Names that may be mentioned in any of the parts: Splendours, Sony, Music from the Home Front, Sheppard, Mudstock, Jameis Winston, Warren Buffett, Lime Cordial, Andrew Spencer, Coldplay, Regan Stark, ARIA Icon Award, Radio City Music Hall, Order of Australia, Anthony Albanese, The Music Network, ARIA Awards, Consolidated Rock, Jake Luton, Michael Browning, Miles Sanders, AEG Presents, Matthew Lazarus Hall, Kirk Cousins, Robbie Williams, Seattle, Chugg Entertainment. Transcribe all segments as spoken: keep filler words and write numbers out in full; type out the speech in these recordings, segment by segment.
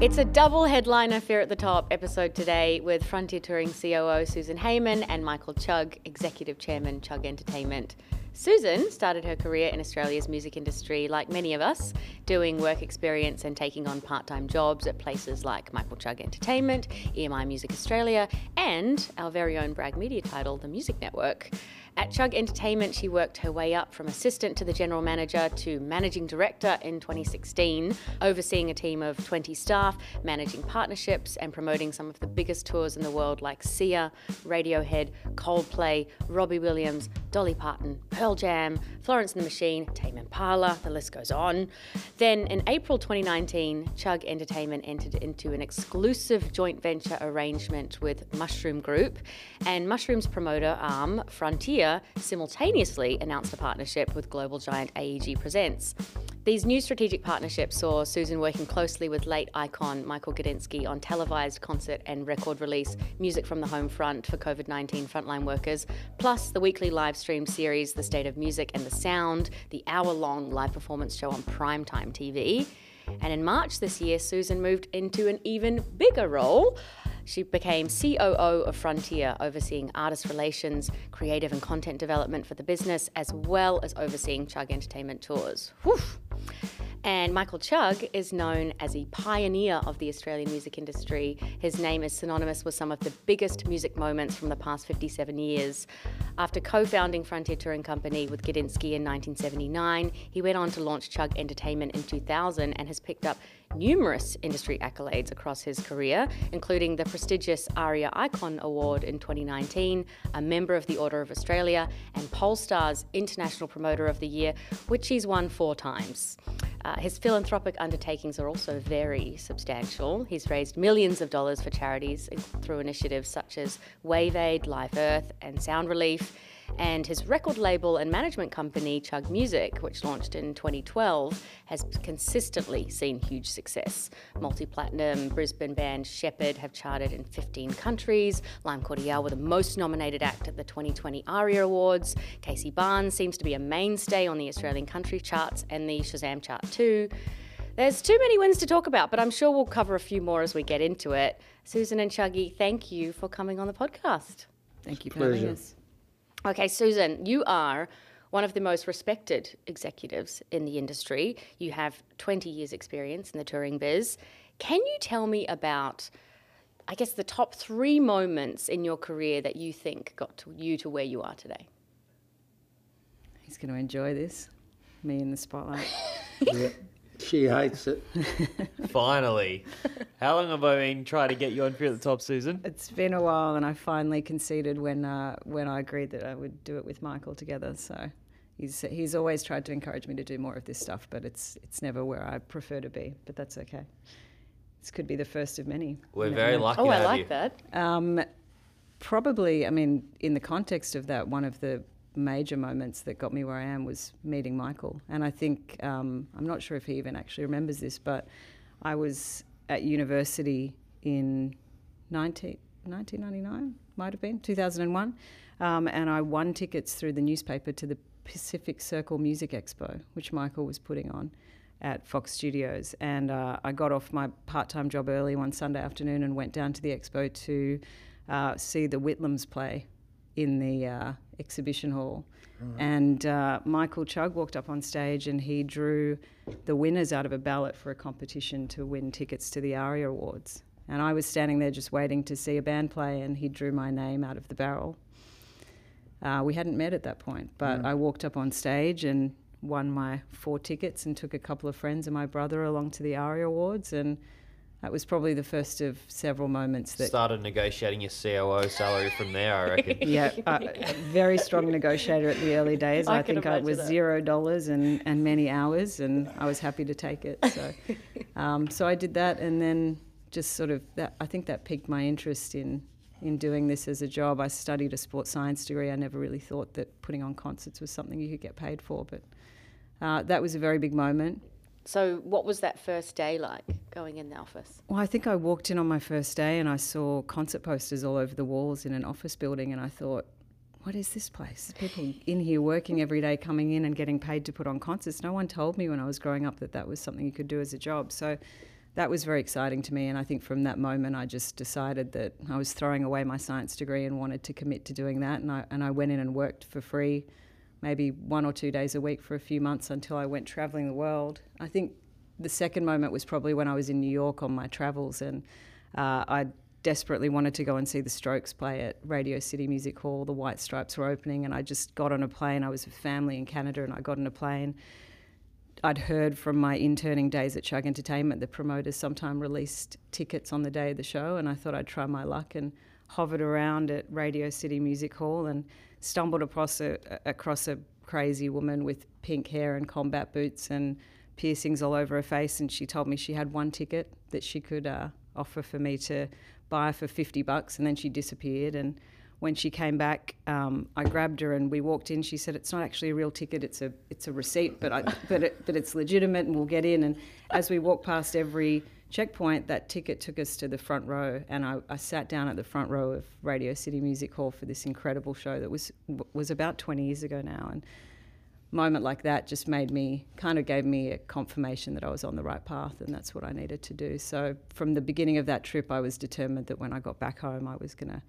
It's a double headliner Fear at the Top episode today with Frontier Touring C O O Susan Hayman and Michael Chugg, Executive Chairman, Chugg Entertainment. Susan started her career in Australia's music industry, like many of us, doing work experience and taking on part-time jobs at places like Michael Chugg Entertainment, E M I Music Australia, and our very own Bragg Media title, The Music Network. At Chugg Entertainment, she worked her way up from assistant to the general manager to managing director in twenty sixteen, overseeing a team of twenty staff, managing partnerships and promoting some of the biggest tours in the world like Sia, Radiohead, Coldplay, Robbie Williams, Dolly Parton, Pearl Jam, Florence and the Machine, Tame Impala, the list goes on. Then in April twenty nineteen, Chugg Entertainment entered into an exclusive joint venture arrangement with Mushroom Group, and Mushroom's promoter arm, Frontier, simultaneously announced a partnership with global giant A E G Presents. These new strategic partnerships saw Susan working closely with late icon Michael Gudinski on televised concert and record release Music from the Home Front for COVID nineteen frontline workers, plus the weekly live stream series The State of Music and The Sound, the hour-long live performance show on primetime T V. And in March this year, Susan moved into an even bigger role. She became C O O of Frontier, overseeing artist relations, creative and content development for the business, as well as overseeing Chugg Entertainment tours. Whew. And Michael Chugg is known as a pioneer of the Australian music industry. His name is synonymous with some of the biggest music moments from the past fifty-seven years. After co-founding Frontier Touring Company with Gudinski in nineteen seventy-nine, he went on to launch Chugg Entertainment in two thousand and has picked up numerous industry accolades across his career, including the prestigious ARIA Icon Award in twenty nineteen, a member of the Order of Australia, and Polestar's International Promoter of the Year, which he's won four times. Uh, his philanthropic undertakings are also very substantial. He's raised millions of dollars for charities through initiatives such as Wave Aid, Live Earth, and Sound Relief. And his record label and management company, Chugg Music, which launched in twenty twelve, has consistently seen huge success. Multi-platinum Brisbane band Sheppard have charted in fifteen countries. Lime Cordial were the most nominated act at the twenty twenty ARIA Awards. Casey Barnes seems to be a mainstay on the Australian country charts and the Shazam chart too. There's too many wins to talk about, but I'm sure we'll cover a few more as we get into it. Susan and Chuggy, thank you for coming on the podcast. Thank you for having us. Okay, Susan, you are one of the most respected executives in the industry. You have twenty years experience in the touring biz. Can you tell me about, I guess, the top three moments in your career that you think got to you to where you are today? He's going to enjoy this, me in the spotlight. Yeah, she hates it. Finally. How long have I been trying to get you on Fear at the Top, Susan? It's been a while, and I finally conceded when uh, when I agreed that I would do it with Michael together. So he's he's always tried to encourage me to do more of this stuff, but it's it's never where I prefer to be. But that's okay. This could be the first of many. We're very lucky. Oh, I like that. Um, probably, I mean, in the context of that, one of the major moments that got me where I am was meeting Michael, and I think um, I'm not sure if he even actually remembers this, but I was at university in nineteen ninety-nine, might have been, two thousand one, um, and I won tickets through the newspaper to the Pacific Circle Music Expo, which Michael was putting on at Fox Studios. And uh, I got off my part-time job early one Sunday afternoon and went down to the expo to uh, see the Whitlams play in the uh, exhibition hall. Right. And uh, Michael Chugg walked up on stage and he drew the winners out of a ballot for a competition to win tickets to the ARIA Awards. And I was standing there just waiting to see a band play, and he drew my name out of the barrel. Uh, we hadn't met at that point, but yeah. I walked up on stage and won my four tickets and took a couple of friends and my brother along to the ARIA Awards, and that was probably the first of several moments that... Started negotiating your C O O salary from there, I reckon. Yeah, uh, very strong negotiator at the early days. I, I think I was that. zero dollars and, and many hours, and I was happy to take it. So um, so I did that, and then just sort of... that, I think that piqued my interest in, in doing this as a job. I studied a sports science degree. I never really thought that putting on concerts was something you could get paid for, but uh, that was a very big moment. So what was that first day like, going in the office? Well, I think I walked in on my first day and I saw concert posters all over the walls in an office building, and I thought, what is this place? People in here working every day, coming in and getting paid to put on concerts. No one told me when I was growing up that that was something you could do as a job. So that was very exciting to me, and I think from that moment I just decided that I was throwing away my science degree and wanted to commit to doing that, and I, and I went in and worked for free, maybe one or two days a week for a few months until I went travelling the world. I think the second moment was probably when I was in New York on my travels, and uh, I desperately wanted to go and see the Strokes play at Radio City Music Hall. The White Stripes were opening, and I just got on a plane. I was with family in Canada, and I got on a plane. I'd heard from my interning days at Chugg Entertainment, the promoters sometimes released tickets on the day of the show, and I thought I'd try my luck and hovered around at Radio City Music Hall and stumbled across a, across a crazy woman with pink hair and combat boots and piercings all over her face, and she told me she had one ticket that she could uh, offer for me to buy for fifty bucks, and then she disappeared. And when she came back, um, I grabbed her and we walked in. She said, "It's not actually a real ticket; it's a it's a receipt, but I, but it, but it's legitimate, and we'll get in." And as we walked past every checkpoint, that ticket took us to the front row, and I, I sat down at the front row of Radio City Music Hall for this incredible show that was was about twenty years ago now. And a moment like that just made me kind of gave me a confirmation that I was on the right path, and that's what I needed to do. So from the beginning of that trip, I was determined that when I got back home, I was gonna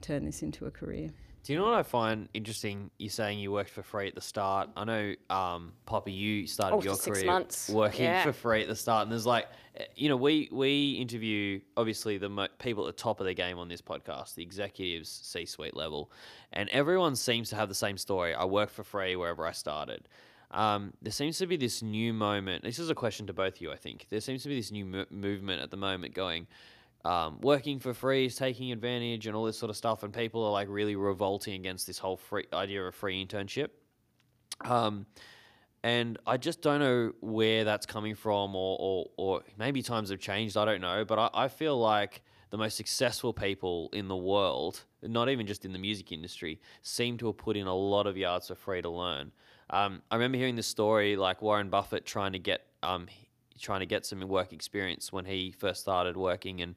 turn this into a career. Do you know what I find interesting? You're saying you worked for free at the start. I know, um, Poppy, you started oh, your for six career months. working yeah. for free at the start. And there's like, you know, we we interview, obviously, the mo- people at the top of their game on this podcast, the executives, C-suite level, and everyone seems to have the same story. I worked for free wherever I started. Um, there seems to be this new moment. This is a question to both of you, I think. There seems to be this new mo- movement at the moment going, Um, working for free is taking advantage and all this sort of stuff, and people are like really revolting against this whole free idea of free internship. Um, and I just don't know where that's coming from, or, or, or maybe times have changed, I don't know, but I, I feel like the most successful people in the world, not even just in the music industry, seem to have put in a lot of yards for free to learn. Um, I remember hearing this story, like Warren Buffett trying to get... Um, trying to get some work experience when he first started working, and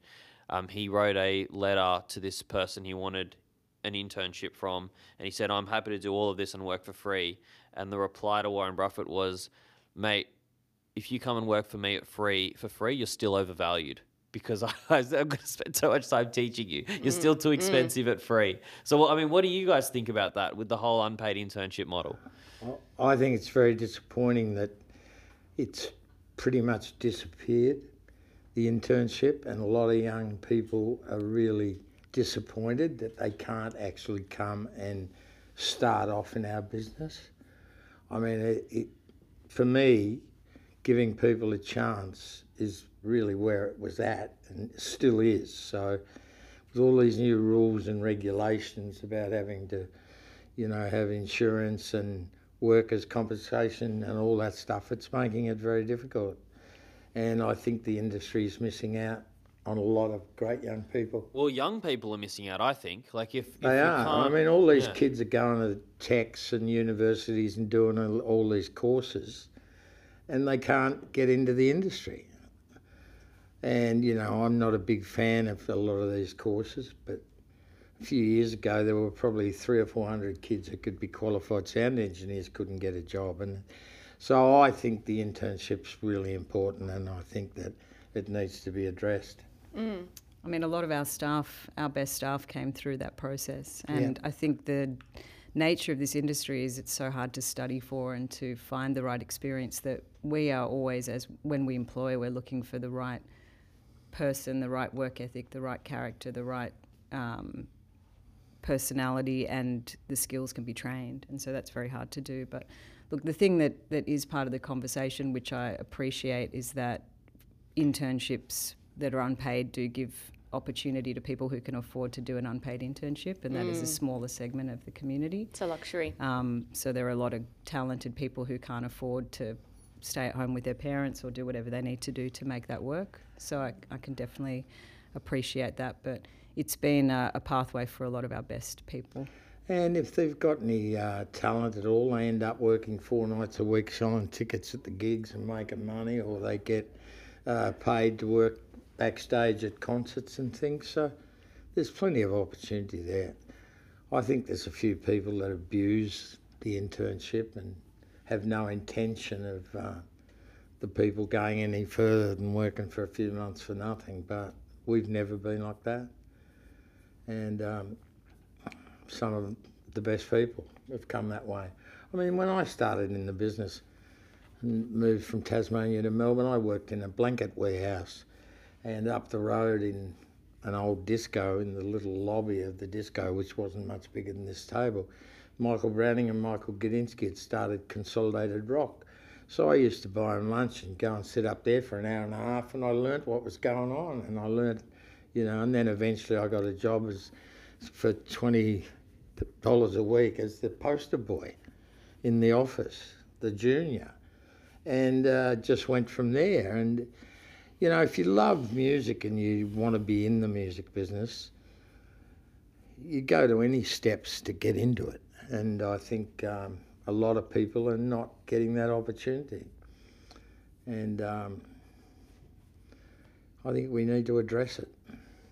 um, he wrote a letter to this person he wanted an internship from, and he said, "I'm happy to do all of this and work for free." And the reply to Warren Buffett was, "Mate, if you come and work for me at free for free, you're still overvalued, because I, I'm going to spend so much time teaching you. You're mm, still too expensive mm. at free." So, I mean, what do you guys think about that with the whole unpaid internship model? I think it's very disappointing that it's pretty much disappeared, the internship, and a lot of young people are really disappointed that they can't actually come and start off in our business. I mean, it, it, for me, giving people a chance is really where it was at and still is. So with all these new rules and regulations about having to, you know, have insurance and workers' compensation and all that stuff, it's making it very difficult. And I think the industry is missing out on a lot of great young people. Well, young people are missing out, I think. Like if, if They are. I mean, all these yeah. kids are going to techs and universities and doing all these courses, and they can't get into the industry. And, you know, I'm not a big fan of a lot of these courses, but a few years ago, there were probably three or four hundred kids that could be qualified sound engineers, couldn't get a job. And so I think the internship's really important, and I think that it needs to be addressed. Mm. I mean, a lot of our staff, our best staff, came through that process. And yeah. I think the nature of this industry is it's so hard to study for and to find the right experience, that we are always, as when we employ, we're looking for the right person, the right work ethic, the right character, the right... Um, personality, and the skills can be trained, and so that's very hard to do. But look, the thing that that is part of the conversation, which I appreciate, is that internships that are unpaid do give opportunity to people who can afford to do an unpaid internship, and that mm. is a smaller segment of the community. It's a luxury. Um, so there are a lot of talented people who can't afford to stay at home with their parents or do whatever they need to do to make that work. So I, I can definitely appreciate that, but it's been a, a pathway for a lot of our best people. And if they've got any uh, talent at all, they end up working four nights a week selling tickets at the gigs and making money, or they get uh, paid to work backstage at concerts and things. So there's plenty of opportunity there. I think there's a few people that abuse the internship and have no intention of uh, the people going any further than working for a few months for nothing, but we've never been like that. And um, some of the best people have come that way. I mean, when I started in the business and moved from Tasmania to Melbourne, I worked in a blanket warehouse, and up the road in an old disco, in the little lobby of the disco, which wasn't much bigger than this table, Michael Browning and Michael Gudinski had started Consolidated Rock. So I used to buy them lunch and go and sit up there for an hour and a half, and I learnt what was going on, and I learnt, you know, and then eventually I got a job as for twenty dollars a week as the poster boy in the office, the junior, and uh, just went from there. And you know, if you love music and you want to be in the music business, you go to any steps to get into it. And I think um, a lot of people are not getting that opportunity. And um, I think we need to address it,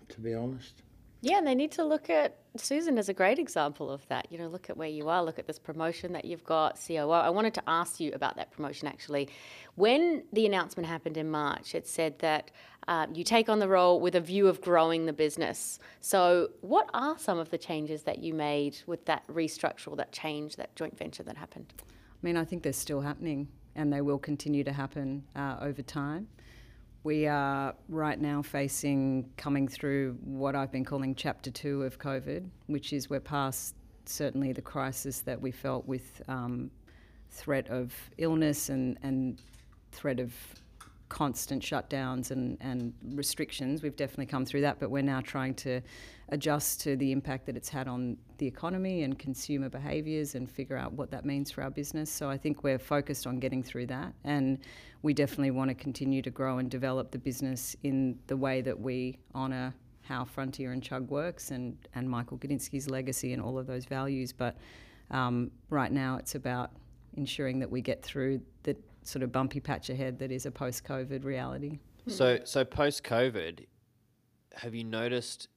to be honest. Yeah, and they need to look at Susan as a great example of that. You know, look at where you are, look at this promotion that you've got, C O O. I wanted to ask you about that promotion, actually. When the announcement happened in March, it said that uh, you take on the role with a view of growing the business. So what are some of the changes that you made with that restructure, or that change, that joint venture that happened? I mean, I think they're still happening, and they will continue to happen uh, over time. We are right now facing coming through what I've been calling chapter two of COVID, which is we're past certainly the crisis that we felt with um, threat of illness and, and threat of constant shutdowns and, and restrictions. We've definitely come through that, but we're now trying to adjust to the impact that it's had on the economy and consumer behaviours and figure out what that means for our business. So I think we're focused on getting through that, and we definitely want to continue to grow and develop the business in the way that we honour how Frontier and Chugg works and, and Michael Gudinski's legacy and all of those values. But um, right now it's about ensuring that we get through the sort of bumpy patch ahead that is a post-COVID reality. So so post-COVID, have you noticed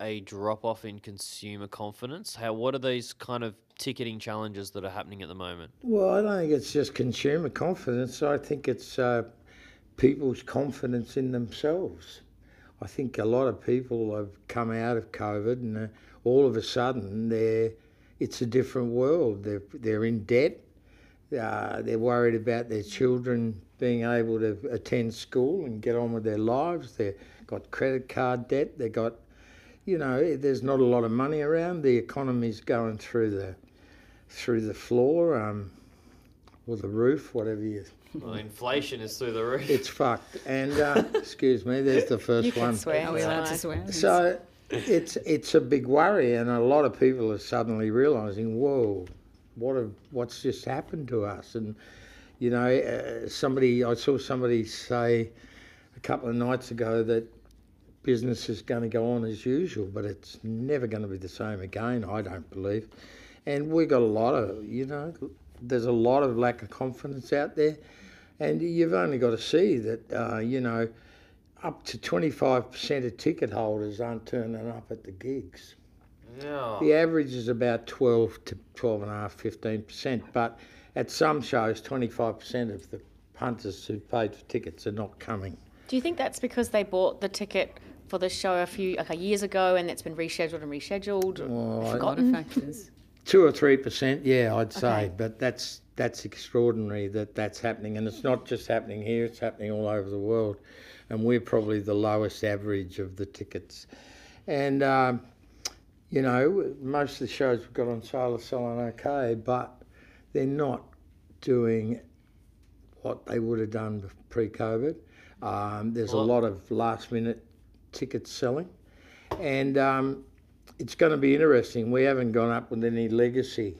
a drop-off in consumer confidence? How, what are these kind of ticketing challenges that are happening at the moment? Well, I don't think it's just consumer confidence. I think it's uh, people's confidence in themselves. I think a lot of people have come out of COVID and uh, all of a sudden they're, it's a different world. They're, they're in debt. Uh, they're worried about their children being able to attend school and get on with their lives. They've got credit card debt. They've got, you know, there's not a lot of money around. The economy's going through the through the floor um, or the roof, whatever you... Well, inflation is through the roof. It's fucked. And, uh, excuse me, there's the first you one. You can swear. Are we allowed to swear? So it's, it's a big worry, and a lot of people are suddenly realising, whoa, What have, what's just happened to us? And, you know, uh, somebody, I saw somebody say a couple of nights ago that business is going to go on as usual, but it's never going to be the same again, I don't believe. And we got a lot of, you know, there's a lot of lack of confidence out there. And you've only got to see that, uh, you know, up to twenty-five percent of ticket holders aren't turning up at the gigs. No. The average is about twelve to twelve and a half, fifteen percent, but at some shows, twenty-five percent of the punters who paid for tickets are not coming. Do you think that's because they bought the ticket for the show a few okay, years ago and it's been rescheduled and rescheduled? Well, forgotten I, factors. Two or three percent, yeah, I'd say, okay. But that's that's extraordinary that that's happening, and it's not just happening here; it's happening all over the world, and we're probably the lowest average of the tickets, and. Um, You know, most of the shows we've got on sale are selling okay, but they're not doing what they would have done pre-COVID. Um, there's a lot of last-minute ticket selling. And um, it's going to be interesting. We haven't gone up with any legacy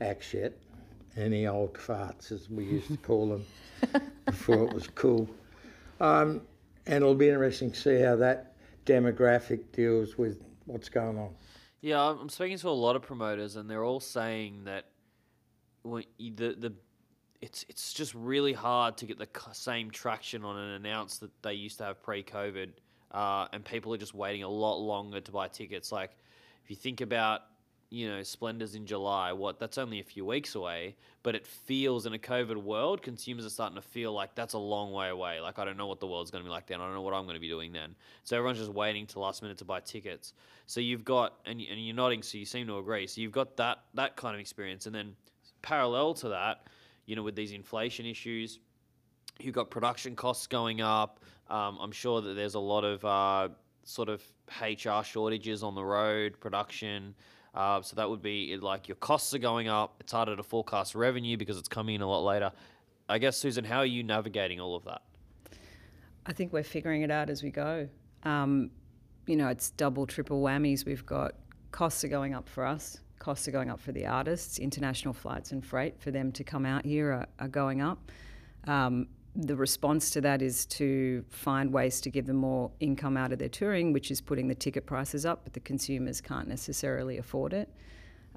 acts yet, any old farts, as we used to call them before it was cool. Um, and it'll be interesting to see how that demographic deals with what's going on. Yeah, I'm speaking to a lot of promoters, and they're all saying that when you, the the it's it's just really hard to get the same traction on an announce that they used to have pre-COVID, uh, and people are just waiting a lot longer to buy tickets. Like, if you think about you know, Splendors in July, what, that's only a few weeks away, but it feels, in a COVID world, consumers are starting to feel like that's a long way away. Like, I don't know what the world's going to be like then. I don't know what I'm going to be doing then. So everyone's just waiting till last minute to buy tickets. So you've got, and, and you're nodding, so you seem to agree. So you've got that, that kind of experience. And then parallel to that, you know, with these inflation issues, you've got production costs going up. Um, I'm sure that there's a lot of uh, sort of H R shortages on the road, production. Uh, so that would be like your costs are going up. It's harder to forecast revenue because it's coming in a lot later. I guess, Susan, how are you navigating all of that? I think we're figuring it out as we go. Um, you know, it's double, triple whammies. We've got costs are going up for us. Costs are going up for the artists. International flights and freight for them to come out here are, are going up. Um, the response to that is to find ways to give them more income out of their touring, which is putting the ticket prices up, but the consumers can't necessarily afford it.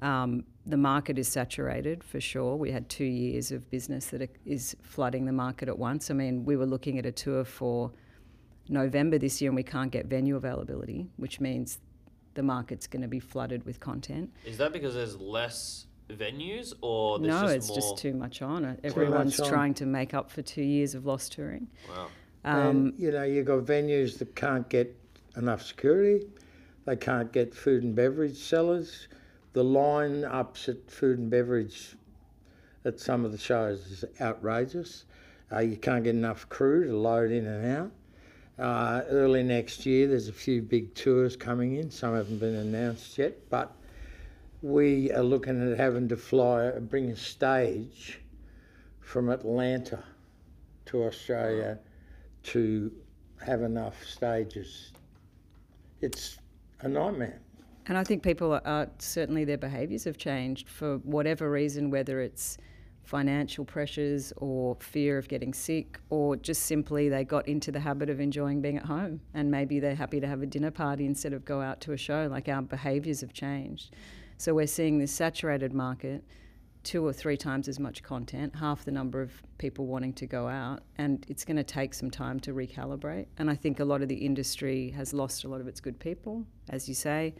Um, the market is saturated for sure. We had two years of business that is flooding the market at once. I mean, we were looking at a tour for November this year and we can't get venue availability, which means the market's going to be flooded with content. Is that because there's less venues, or there's no, just it's more just too much on. Everyone's much on. Trying to make up for two years of lost touring. Wow. Um, and, you know, you've got venues that can't get enough security. They can't get food and beverage sellers. The line-ups at food and beverage at some of the shows is outrageous. Uh, you can't get enough crew to load in and out. Uh, early next year, there's a few big tours coming in. Some haven't been announced yet, but we are looking at having to fly, bring a stage from Atlanta to Australia to have enough stages. It's a nightmare. And I think people are, certainly their behaviours have changed for whatever reason, whether it's financial pressures or fear of getting sick, or just simply they got into the habit of enjoying being at home, and maybe they're happy to have a dinner party instead of go out to a show. Like, our behaviours have changed. So we're seeing this saturated market, two or three times as much content, half the number of people wanting to go out, and it's going to take some time to recalibrate. And I think a lot of the industry has lost a lot of its good people, as you say.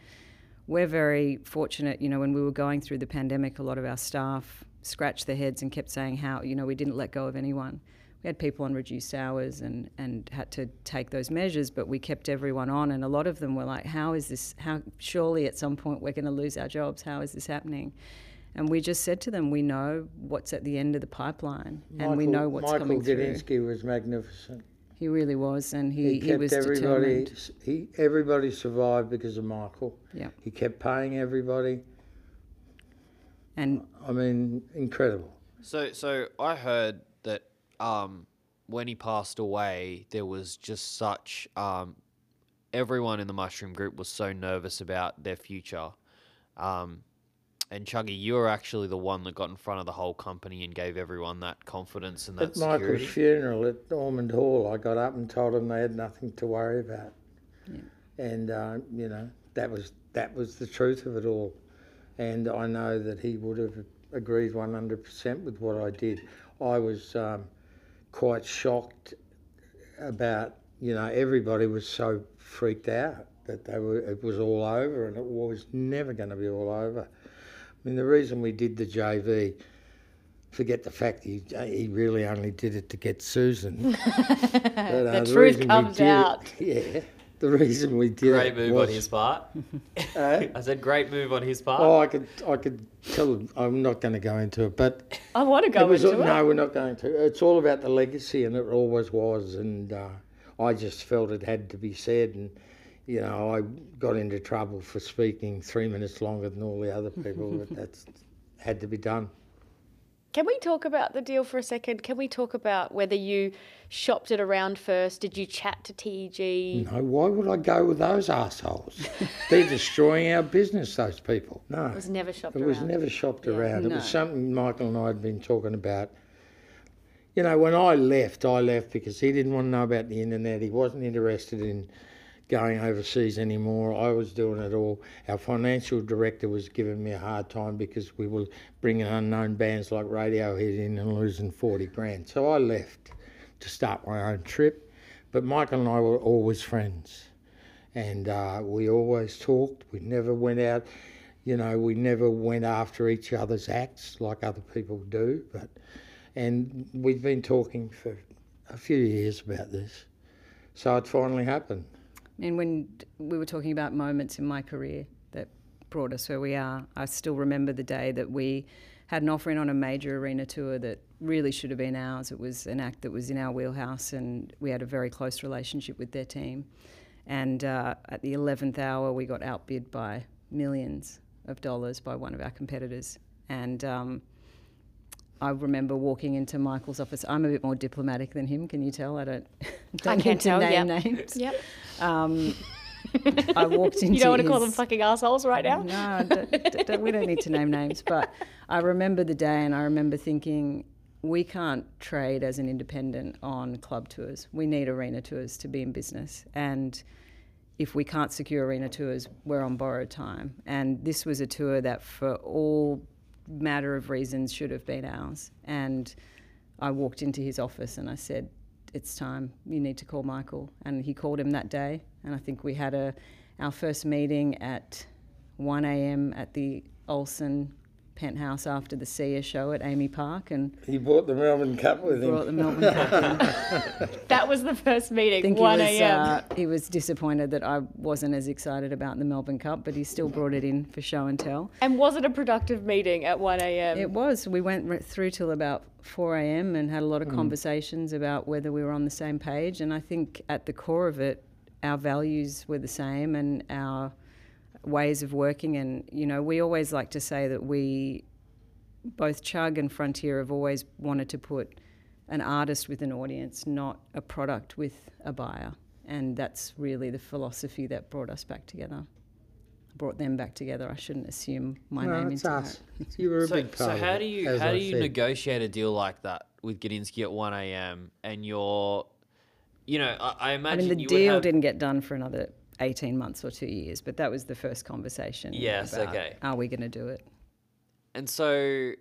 We're very fortunate, you know, when we were going through the pandemic, a lot of our staff scratched their heads and kept saying how, you know, we didn't let go of anyone. We had people on reduced hours and, and had to take those measures, but we kept everyone on, and a lot of them were like, how is this, how, surely at some point we're going to lose our jobs, how is this happening? And we just said to them, we know what's at the end of the pipeline, and Michael, we know what's Michael coming Gudinski through. Michael Gudinski was magnificent. He really was, and he, he, kept he was everybody, determined. He, everybody survived because of Michael. Yeah. He kept paying everybody. And I mean, incredible. So, so I heard that Um, when he passed away, there was just such um, everyone in the Mushroom Group was so nervous about their future. Um, and Chuggy, you were actually the one that got in front of the whole company and gave everyone that confidence and that at security. At Michael's funeral at Ormond Hall, I got up and told them they had nothing to worry about. Yeah. And uh, you know, that was that was the truth of it all. And I know that he would have agreed one hundred percent with what I did. I was. Um, quite shocked about, you know, everybody was so freaked out that they were, it was all over, and it was never going to be all over. I mean, the reason we did the J V, forget the fact he, he really only did it to get Susan. but, uh, the, the truth comes out. It, yeah, the reason we did great it move was, on his part. uh, I said great move on his part. Oh, I could, I could tell him, I'm not going to go into it, but I want to go it was, into no, it. No, we're not going to. It's all about the legacy, and it always was. And uh, I just felt it had to be said. And you know, I got into trouble for speaking three minutes longer than all the other people, but that's had to be done. Can we talk about the deal for a second? Can we talk about whether you shopped it around first? Did you chat to T G? No, why would I go with those assholes? They're destroying our business, those people. No. It was never shopped it around. It was never shopped yeah, around. No. It was something Michael and I had been talking about. You know, when I left, I left because he didn't want to know about the internet. He wasn't interested in going overseas anymore. I was doing it all. Our financial director was giving me a hard time because we were bringing unknown bands like Radiohead in and losing forty grand. So I left to start my own trip. But Michael and I were always friends. And uh, we always talked. We never went out. You know, we never went after each other's acts like other people do. But and we'd been talking for a few years about this, so it finally happened. And when we were talking about moments in my career that brought us where we are, I still remember the day that we had an offering on a major arena tour that really should have been ours. It was an act that was in our wheelhouse, and we had a very close relationship with their team. And uh, at the eleventh hour, we got outbid by millions of dollars by one of our competitors. And um, I remember walking into Michael's office. I'm a bit more diplomatic than him. Can you tell? I don't, don't I can tell, name yep. names. Yep. Um, I walked into. You don't want his, to call them fucking assholes right now. No, don't, don't, we don't need to name names. But I remember the day, and I remember thinking, we can't trade as an independent on club tours. We need arena tours to be in business. And if we can't secure arena tours, we're on borrowed time. And this was a tour that, for all matter of reasons, should have been ours. And I walked into his office and I said, it's time, you need to call Michael. And he called him that day. And I think we had a our first meeting at one a m at the Olsen Penthouse after the Sia show at Amy Park, and he brought the Melbourne Cup with him. Brought the Melbourne Cup. That was the first meeting, one a m Uh, he was disappointed that I wasn't as excited about the Melbourne Cup, but he still brought it in for show and tell. And was it a productive meeting at one a m? It was. We went through till about four a m and had a lot of mm. conversations about whether we were on the same page. And I think at the core of it, our values were the same, and our ways of working. And you know, we always like to say that we both Chugg and Frontier have always wanted to put an artist with an audience, not a product with a buyer. And that's really the philosophy that brought us back together, brought them back together. I shouldn't assume my no, name into us. That. You were a so, big part. So how do you how I do you said. negotiate a deal like that with Gudinski at one a m and you're, you know, I, I imagine. I mean, the you deal would have... didn't get done for another eighteen months or two years, but that was the first conversation. Yes, about, okay. Are we going to do it? And so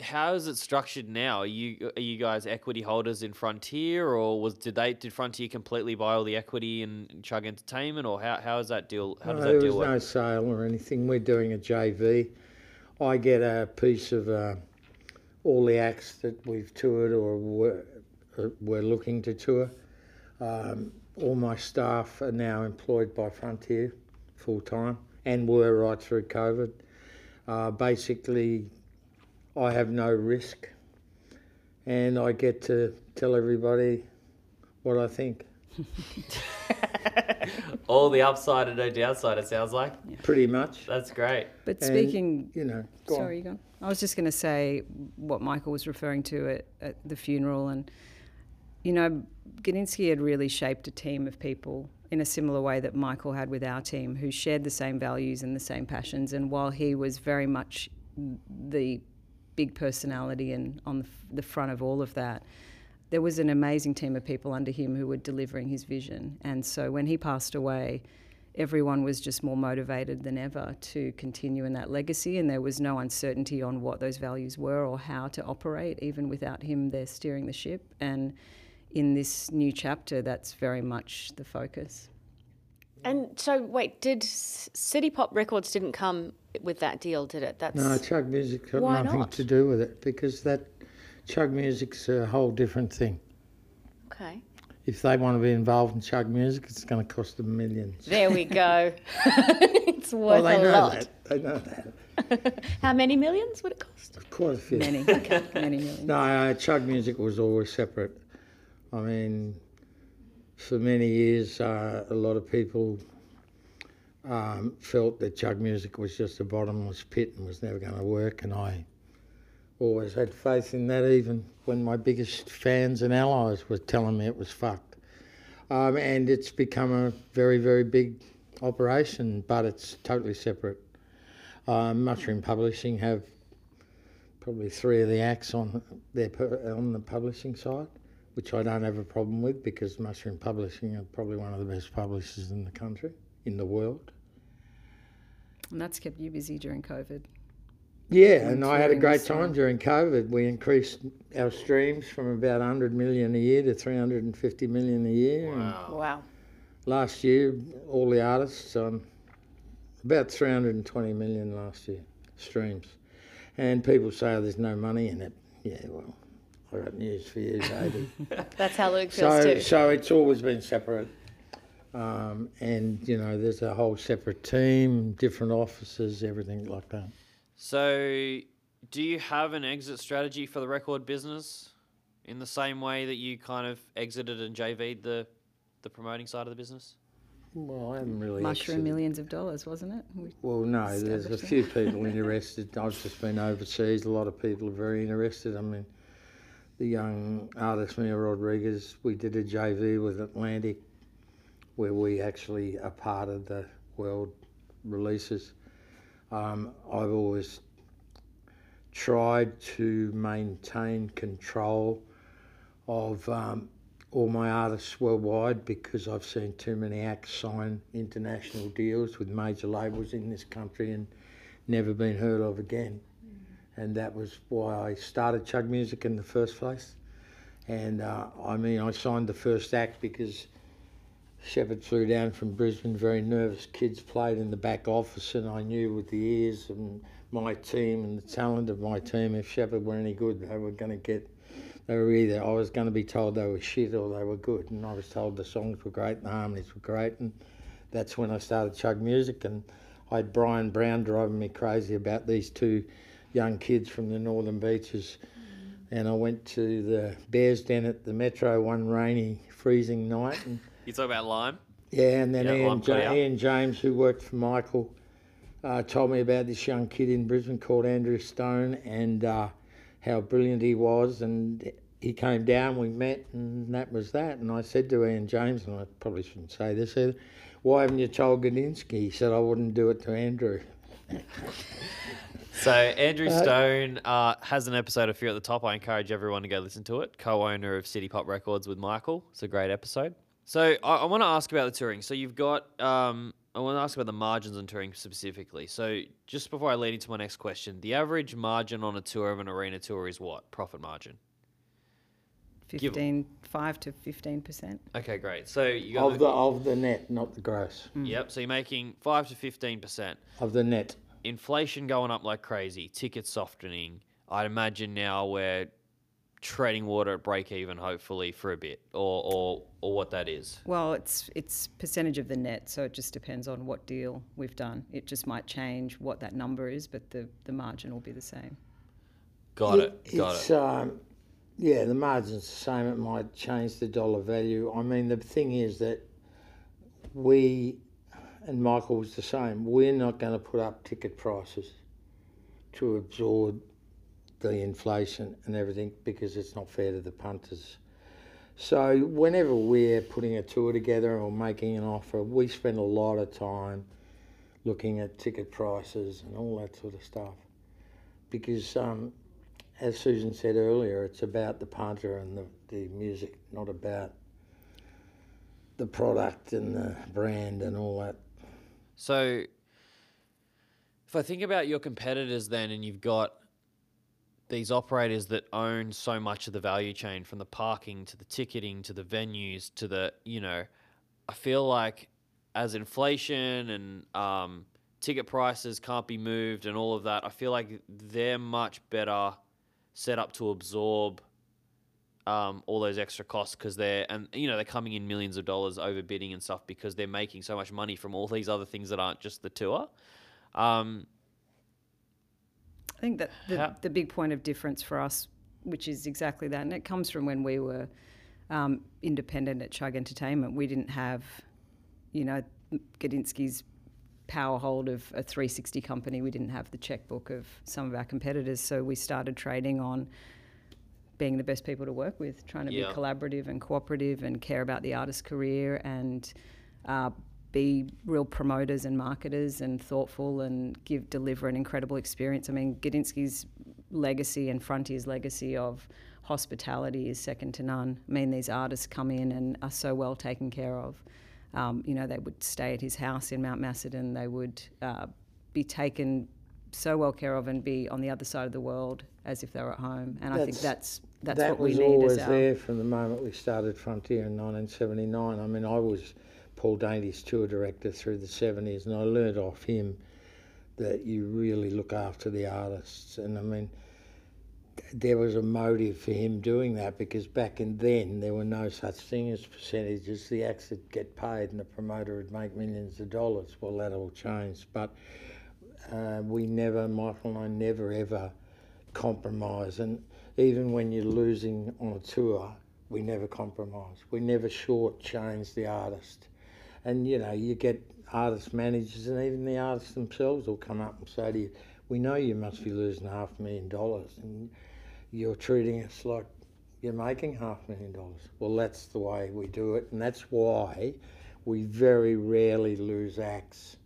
how is it structured now? Are you are you guys equity holders in Frontier, or was did they did Frontier completely buy all the equity in Chugg Entertainment, or how how is that deal how no, does that deal work? There was no sale or anything. We're doing a J V. I get a piece of uh, all the acts that we've toured or were, or we're looking to tour. Um, All my staff are now employed by Frontier full-time, and were right through COVID. Uh, basically, I have no risk, and I get to tell everybody what I think. All the upside and no downside, it sounds like. Yeah. Pretty much. That's great. But speaking... And, you know, go sorry, on. you go. I was just going to say what Michael was referring to at, at the funeral, and, you know, Gudinski had really shaped a team of people in a similar way that Michael had with our team, who shared the same values and the same passions. And while he was very much the big personality and on the front of all of that, there was an amazing team of people under him who were delivering his vision. And so when he passed away, everyone was just more motivated than ever to continue in that legacy, and there was no uncertainty on what those values were or how to operate, even without him there steering the ship. And in this new chapter, that's very much the focus. And so, wait, did City Pop Records didn't come with that deal, did it? That's no, Chugg Music got nothing not? to do with it, because that Chugg Music's a whole different thing. Okay. If they want to be involved in Chugg Music, it's going to cost them millions. There we go. It's worth well, they a know lot. That. They know that. How many millions would it cost? Quite a few. Many. Okay. Many millions. No, uh, Chugg Music was always separate. I mean, for many years, uh, a lot of people um, felt that Chugg Music was just a bottomless pit and was never going to work, and I always had faith in that, even when my biggest fans and allies were telling me it was fucked. Um, and it's become a very, very big operation, but it's totally separate. Um, Mushroom Publishing have probably three of the acts on their on the publishing side, which I don't have a problem with, because Mushroom Publishing are probably one of the best publishers in the country, in the world. And that's kept you busy during COVID. Yeah, and I had a great time during COVID. We increased our streams from about one hundred million a year to three hundred fifty million a year. Wow. Wow. Last year, all the artists, um, about three hundred twenty million last year, streams. And people say, oh, there's no money in it. Yeah, well, I got news for you, Davey. That's how Luke feels so, too. So it's always been separate. Um, and, you know, there's a whole separate team, different offices, everything like that. So do you have an exit strategy for the record business in the same way that you kind of exited and J V'd the, the promoting side of the business? Well, I haven't really... Mushroom millions of dollars, wasn't it? We well, no, there's a few people interested. I've just been overseas. A lot of people are very interested. I mean, the young artist, Mia Rodriguez, we did a J V with Atlantic where we actually are part of the world releases. Um, I've always tried to maintain control of... Um, all my artists worldwide, because I've seen too many acts sign international deals with major labels in this country and never been heard of again. Mm. And that was why I started Chugg Music in the first place. And uh, I mean, I signed the first act because Sheppard flew down from Brisbane, very nervous. Kids played in the back office, and I knew with the ears and my team and the talent of my team, if Sheppard were any good, they were going to get... They were either, I was going to be told they were shit or they were good, and I was told the songs were great and the harmonies were great, and that's when I started Chugg Music. And I had Brian Brown driving me crazy about these two young kids from the Northern Beaches, mm. and I went to the Bears Den at the Metro one rainy, freezing night. And you talk about Lime? Yeah, and then yeah, Ian, ja- Ian James, who worked for Michael, uh, told me about this young kid in Brisbane called Andrew Stone, and... Uh, how brilliant he was, and he came down, we met, and that was that. And I said to Ian James, and I probably shouldn't say this either, why haven't you told Gudinski? He said, I wouldn't do it to Andrew. So Andrew Stone uh, has an episode of Fear at the Top. I encourage everyone to go listen to it, co-owner of City Pop Records with Michael. It's a great episode. So I, I want to ask about the touring. So you've got... Um, I want to ask about the margins on touring specifically. So just before I lead into my next question, the average margin on a tour of an arena tour is what? Profit margin? fifteen, five to fifteen percent. Okay, great. So you got of the, the of the net, not the gross. Mm. Yep, so you're making five to fifteen percent. Of the net. Inflation going up like crazy, tickets softening. I'd imagine now we're treading water at break even, hopefully, for a bit, or, or or what that is? Well, it's it's percentage of the net, so it just depends on what deal we've done. It just might change what that number is, but the, the margin will be the same. Got it, it got it's, it. Um, yeah, the margin's the same. It might change the dollar value. I mean, the thing is that we, and Michael was the same, we're not going to put up ticket prices to absorb the inflation and everything, because it's not fair to the punters. So whenever we're putting a tour together or making an offer, we spend a lot of time looking at ticket prices and all that sort of stuff, because um, as Susan said earlier, it's about the punter and the, the music, not about the product and the brand and all that. So if I think about your competitors then, and you've got these operators that own so much of the value chain, from the parking to the ticketing to the venues to the, you know, I feel like as inflation and um, ticket prices can't be moved and all of that, I feel like they're much better set up to absorb um, all those extra costs, because they're, and you know, they're coming in millions of dollars overbidding and stuff, because they're making so much money from all these other things that aren't just the tour. Um, I think that the, the big point of difference for us, which is exactly that, and it comes from when we were um, independent at Chugg Entertainment, we didn't have, you know, Gudinski's power hold of a three sixty company. We didn't have the checkbook of some of our competitors, so we started trading on being the best people to work with, trying to yeah. be collaborative and cooperative and care about the artist's career and uh, be real promoters and marketers and thoughtful and give deliver an incredible experience. I mean, Gudinski's legacy and Frontier's legacy of hospitality is second to none. I mean, these artists come in and are so well taken care of. Um, you know, they would stay at his house in Mount Macedon. They would uh, be taken so well care of and be on the other side of the world as if they were at home. And that's, I think that's that's that what we need. That was always there from the moment we started Frontier in nineteen seventy-nine. I mean, I was... Paul Daly's tour director through the seventies, and I learned off him that you really look after the artists. And I mean, there was a motive for him doing that, because back in then there were no such thing as percentages. The acts would get paid and the promoter would make millions of dollars. Well, that all changed, but uh, we never, Michael and I never ever compromise. And even when you're losing on a tour, we never compromise. We never shortchange the artist. And you know, you get artist managers and even the artists themselves will come up and say to you, we know you must be losing half a million dollars and you're treating us like you're making half a million dollars. Well, that's the way we do it, and that's why we very rarely lose acts.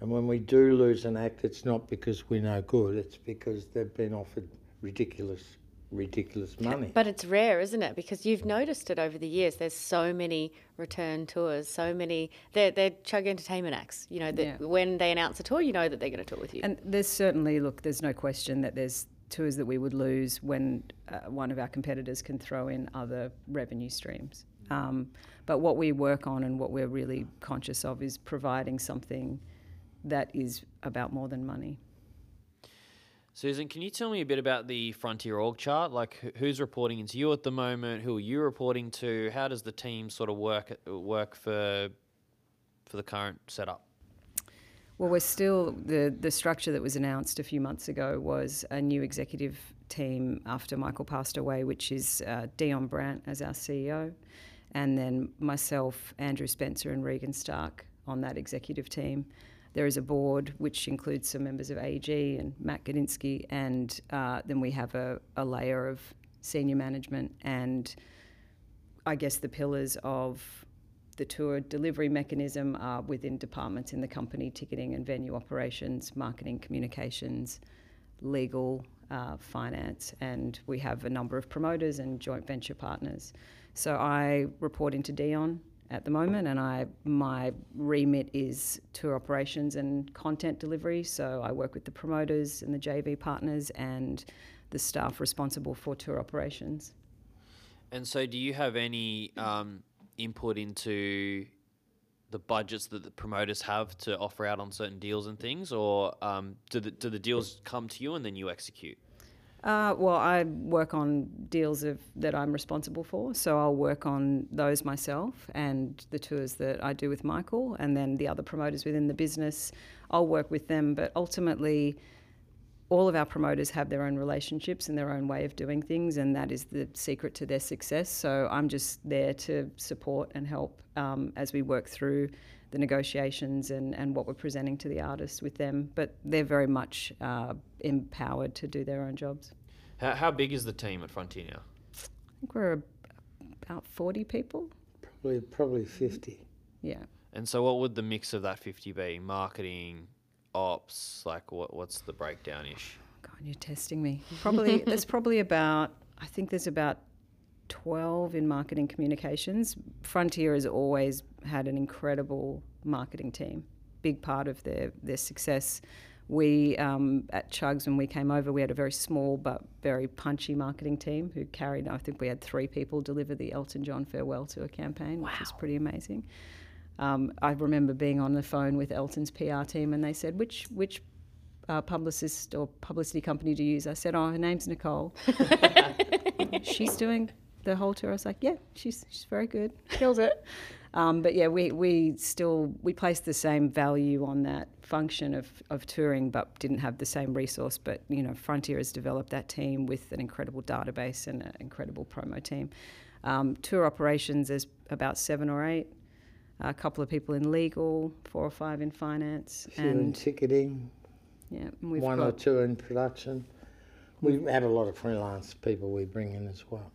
And when we do lose an act, it's not because we're no good, it's because they've been offered ridiculous, ridiculous money. But it's rare, isn't it? Because you've noticed it over the years. There's so many return tours, so many... They're, they're Chugg Entertainment acts. You know, that yeah. when they announce a tour, you know that they're going to tour with you. And there's certainly, look, there's no question that there's tours that we would lose when uh, one of our competitors can throw in other revenue streams. Um, but what we work on and what we're really conscious of is providing something that is about more than money. Susan, can you tell me a bit about the Frontier org chart? Like, who's reporting into you at the moment? Who are you reporting to? How does the team sort of work work for for the current setup? Well, we're still the the structure that was announced a few months ago was a new executive team after Michael passed away, which is uh, Dion Brandt as our C E O, and then myself, Andrew Spencer, and Regan Stark on that executive team. There is a board which includes some members of A E G and Matt Gudinski, and uh, then we have a, a layer of senior management and I guess the pillars of the tour delivery mechanism are within departments in the company: ticketing and venue operations, marketing, communications, legal, uh, finance, and we have a number of promoters and joint venture partners. So I report into Dion at the moment, and I my remit is tour operations and content delivery, so I work with the promoters and the J V partners and the staff responsible for tour operations. And so do you have any um, input into the budgets that the promoters have to offer out on certain deals and things, or um, do, the, do the deals come to you and then you execute? Uh, well, I work on deals of, that I'm responsible for, so I'll work on those myself and the tours that I do with Michael, and then the other promoters within the business, I'll work with them. But ultimately, all of our promoters have their own relationships and their own way of doing things, and that is the secret to their success. So I'm just there to support and help um, as we work through the negotiations and, and what we're presenting to the artists with them, but they're very much uh, empowered to do their own jobs. How, how big is the team at Frontier now? I think we're about forty people. Probably, probably fifty. Yeah. And so what would the mix of that fifty be? Marketing, ops, like what? What's the breakdown-ish? God, you're testing me. Probably, there's probably about, I think there's about twelve in marketing communications. Frontier has always had an incredible marketing team, big part of their, their success. We, um, at Chugg's when we came over, we had a very small but very punchy marketing team who carried, I think we had three people deliver the Elton John farewell tour campaign, wow. which was pretty amazing. Um, I remember being on the phone with Elton's P R team and they said, which which uh, publicist or publicity company do you use? I said, oh, her name's Nicole. She's doing the whole tour. I was like, yeah, she's she's very good. Kills it. Um, but yeah, we, we still, we placed the same value on that function of, of touring, but didn't have the same resource. But, you know, Frontier has developed that team with an incredible database and an incredible promo team. Um, tour operations is about seven or eight, a couple of people in legal, four or five in finance. Few and in ticketing. Yeah. And we've one or two in production. We have a lot of freelance people we bring in as well.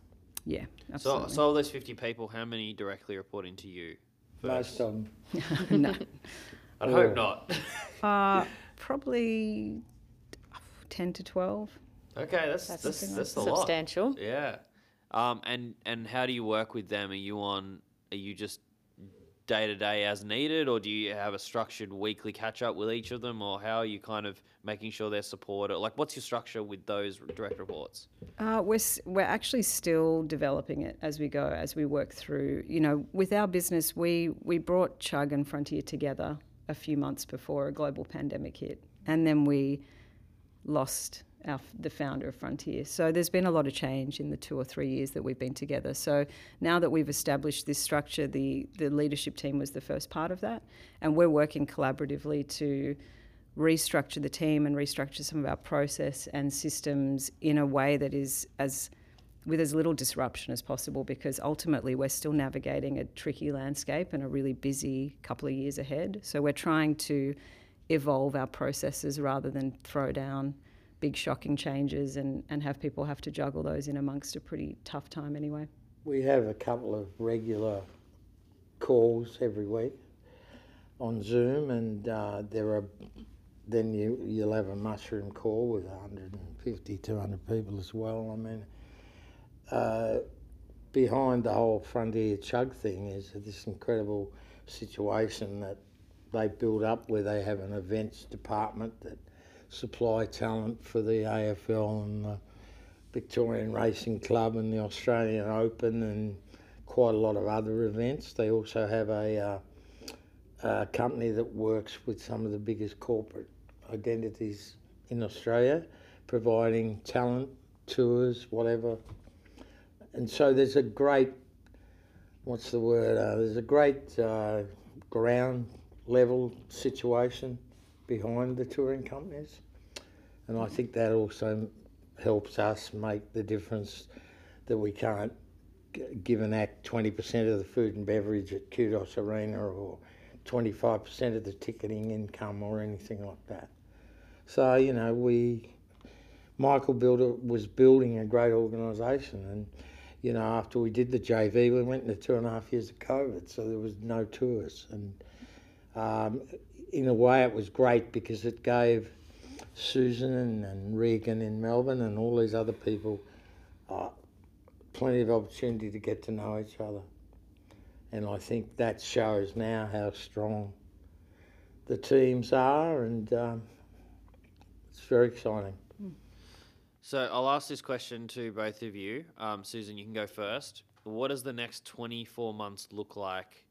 Yeah, absolutely. So, so of those fifty people, how many directly report into you first? Most of them. No. I'd yeah. hope not. uh, probably ten to twelve. Okay, that's that's, that's, that's, that's a lot. Substantial. Yeah. Um, and, and how do you work with them? Are you on, are you just day to day as needed, or do you have a structured weekly catch up with each of them, or how are you kind of making sure they're supported? Like, what's your structure with those direct reports? Uh, we're we're actually still developing it as we go, as we work through. You know, with our business, we we brought Chugg and Frontier together a few months before a global pandemic hit, and then we lost our the founder of Frontier. So there's been a lot of change in the two or three years that we've been together. So now that we've established this structure, the the leadership team was the first part of that, and we're working collaboratively to restructure the team and restructure some of our process and systems in a way that is as with as little disruption as possible, because ultimately we're still navigating a tricky landscape and a really busy couple of years ahead. So we're trying to evolve our processes rather than throw down big shocking changes and, and have people have to juggle those in amongst a pretty tough time anyway. We have a couple of regular calls every week on Zoom, and uh, there are then you, you'll have a mushroom call with one fifty, two hundred people as well. I mean, Uh, behind the whole Frontier Chugg thing is this incredible situation that they build up where they have an events department that supply talent for the A F L and the Victorian Racing Club and the Australian Open and quite a lot of other events. They also have a, uh, a company that works with some of the biggest corporate identities in Australia, providing talent, tours, whatever. And so there's a great, what's the word, uh, there's a great uh, ground level situation behind the touring companies. And I think that also helps us make the difference that we can't g- give an act twenty percent of the food and beverage at Kudos Arena or twenty-five percent of the ticketing income or anything like that. So, you know, we, Michael Builder was building a great organisation, and you know, after we did the J V, we went into two and a half years of COVID, so there was no tours. And um, in a way, it was great because it gave Susan and, and Regan in Melbourne and all these other people uh, plenty of opportunity to get to know each other. And I think that shows now how strong the teams are, and um, it's very exciting. So I'll ask this question to both of you. Um, Susan, you can go first. What does the next twenty-four months look like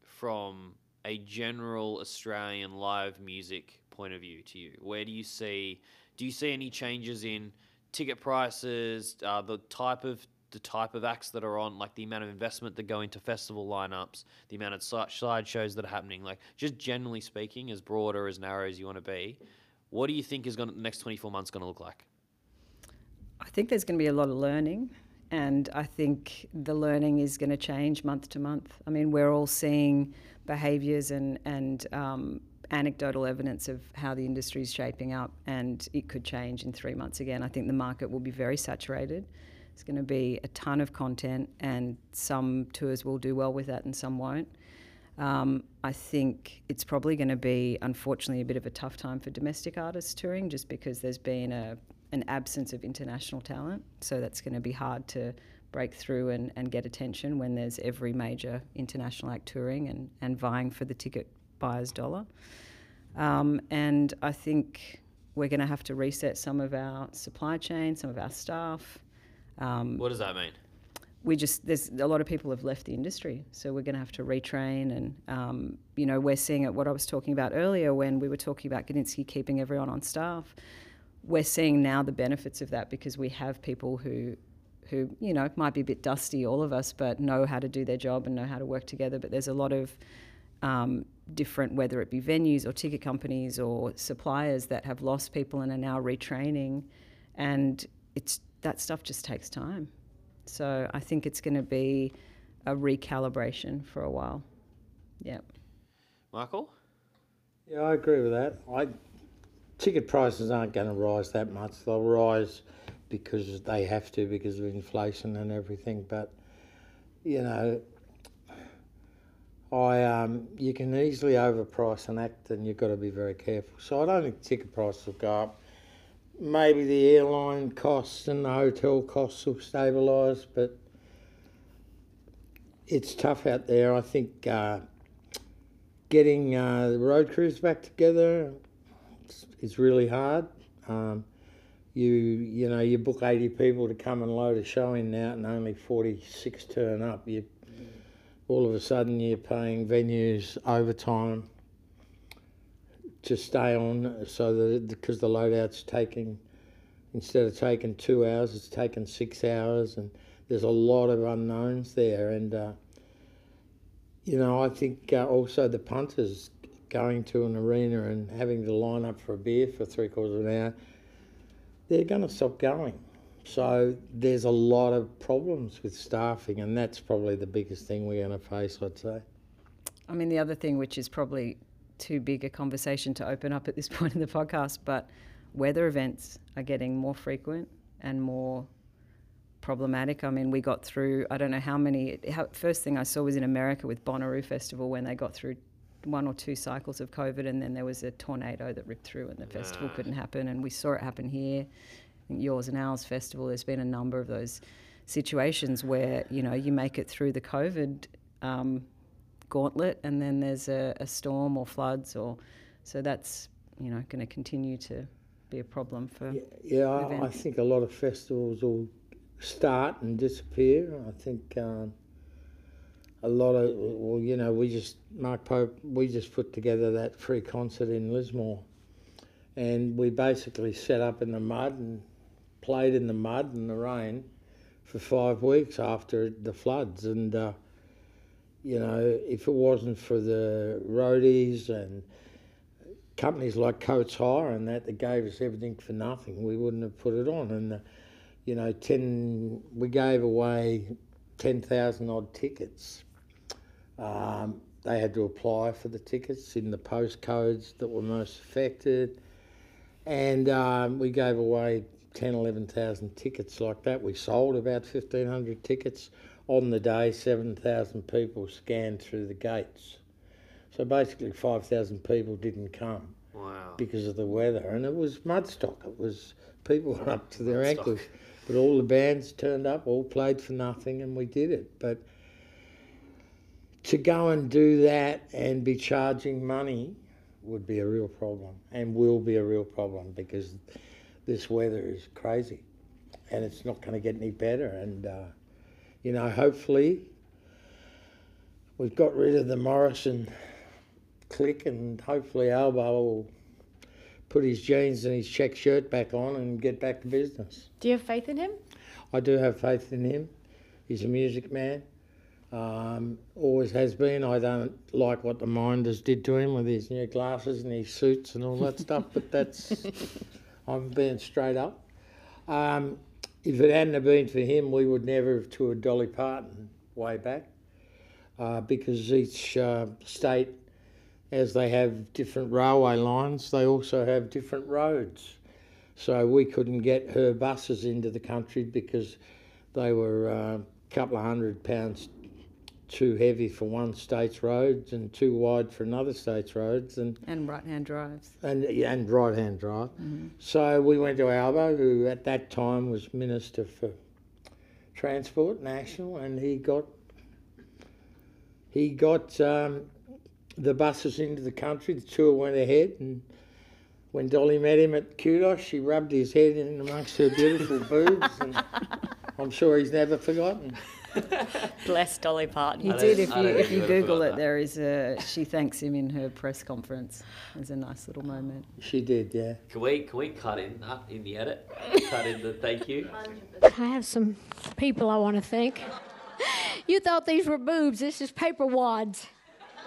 from a general Australian live music point of view to you? Where do you see, do you see any changes in ticket prices, uh, the type of the type of acts that are on, like the amount of investment that go into festival lineups, the amount of side shows that are happening? Like, just generally speaking, as broad or as narrow as you want to be, what do you think is going to, the next twenty-four months going to look like? I think there's going to be a lot of learning, and I think the learning is going to change month to month. I mean, we're all seeing behaviours and, and um, anecdotal evidence of how the industry is shaping up, and it could change in three months again. I think the market will be very saturated. It's going to be a ton of content, and some tours will do well with that and some won't. Um, I think it's probably going to be, unfortunately, a bit of a tough time for domestic artists touring, just because there's been a an absence of international talent. So that's going to be hard to break through and, and get attention when there's every major international act touring and, and vying for the ticket buyer's dollar. Um, and I think we're going to have to reset some of our supply chain, some of our staff. Um, what does that mean? We just, there's a lot of people have left the industry, so we're going to have to retrain. And, um, you know, we're seeing it, what I was talking about earlier when we were talking about Gudinski keeping everyone on staff. We're seeing now the benefits of that, because we have people who, who you know, might be a bit dusty, all of us, but know how to do their job and know how to work together. But there's a lot of um, different, whether it be venues or ticket companies or suppliers that have lost people and are now retraining, and it's that stuff just takes time. So I think it's going to be a recalibration for a while. Yeah. Michael? Yeah, I agree with that. I. Ticket prices aren't going to rise that much. They'll rise because they have to, because of inflation and everything. But, you know, I um, you can easily overprice an act, and you've got to be very careful. So I don't think ticket prices will go up. Maybe the airline costs and the hotel costs will stabilise, but it's tough out there. I think uh, getting uh, the road crews back together is, is really hard. Um, you you know, you book eighty people to come and load a show in now, and only forty-six turn up. You all of a sudden you're paying venues overtime to stay on, so that because the loadout's taking, instead of taking two hours, it's taken six hours, and there's a lot of unknowns there. And uh, you know, I think uh, also the punters going to an arena and having to line up for a beer for three quarters of an hour, they're going to stop going. So there's a lot of problems with staffing, and that's probably the biggest thing we're going to face, I'd say. I mean, the other thing, which is probably too big a conversation to open up at this point in the podcast, but weather events are getting more frequent and more problematic. I mean, we got through, I don't know how many, how, first thing I saw was in America with Bonnaroo Festival, when they got through one or two cycles of COVID, and then there was a tornado that ripped through and the nah. festival couldn't happen, and we saw it happen here. Yours and ours festival, there's been a number of those situations where, you know, you make it through the COVID um, gauntlet, and then there's a, a storm or floods, or so that's, you know, going to continue to be a problem for yeah, yeah events. I, I think a lot of festivals will start and disappear. I think um, a lot of, well, you know, we just, Mark Pope, we just put together that free concert in Lismore, and we basically set up in the mud and played in the mud and the rain for five weeks after the floods. And, uh, you know, if it wasn't for the roadies and companies like Coates Hire and that, that gave us everything for nothing, we wouldn't have put it on. And, uh, you know, ten, we gave away ten thousand odd tickets. Um, they had to apply for the tickets in the postcodes that were most affected. And um, we gave away ten, eleven thousand tickets like that. We sold about fifteen hundred tickets. On the day, seven thousand people scanned through the gates. So basically five thousand people didn't come. Wow. Because of the weather. And it was Mudstock. It was, people were up to their Mudstock. ankles. But all the bands turned up, all played for nothing, and we did it. But to go and do that and be charging money would be a real problem, and will be a real problem, because this weather is crazy and it's not going to get any better. And, uh, you know, hopefully we've got rid of the Morrison clique, and hopefully Alba will put his jeans and his check shirt back on and get back to business. Do you have faith in him? I do have faith in him. He's a music man. Um, always has been. I don't like what the Minders did to him with his new glasses and his suits and all that stuff, but that's, I'm being straight up. Um, if it hadn't have been for him, we would never have toured Dolly Parton way back, uh, because each uh, state, as they have different railway lines, they also have different roads. So we couldn't get her buses into the country because they were uh, a couple of hundred pounds too heavy for one state's roads and too wide for another state's roads. And, and right-hand drives. And and right-hand drive. Mm-hmm. So we went to Albo, who at that time was Minister for Transport National, and he got he got um, the buses into the country. The tour went ahead, and when Dolly met him at Kudos, she rubbed his head in amongst her beautiful boobs, and I'm sure he's never forgotten. Bless Dolly Parton. You did. If you if you Google it, there is a, she thanks him in her press conference. It's a nice little moment. She did, yeah. Can we can we cut in uh, in the edit? Cut in the thank you. I have some people I want to thank. You thought these were boobs. This is paper wads.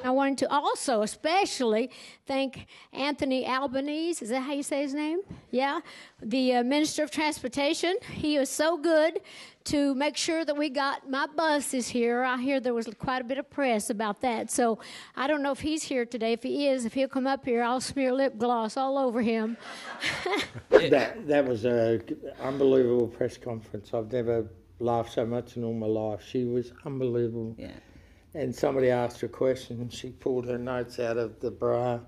I wanted to also especially thank Anthony Albanese. Is that how you say his name? Yeah. The uh, Minister of Transportation. He was so good to make sure that we got my buses here. I hear there was quite a bit of press about that. So I don't know if he's here today. If he is, if he'll come up here, I'll smear lip gloss all over him. that, that was an unbelievable press conference. I've never laughed so much in all my life. She was unbelievable. Yeah. And somebody asked her a question, and she pulled her notes out of the bra. It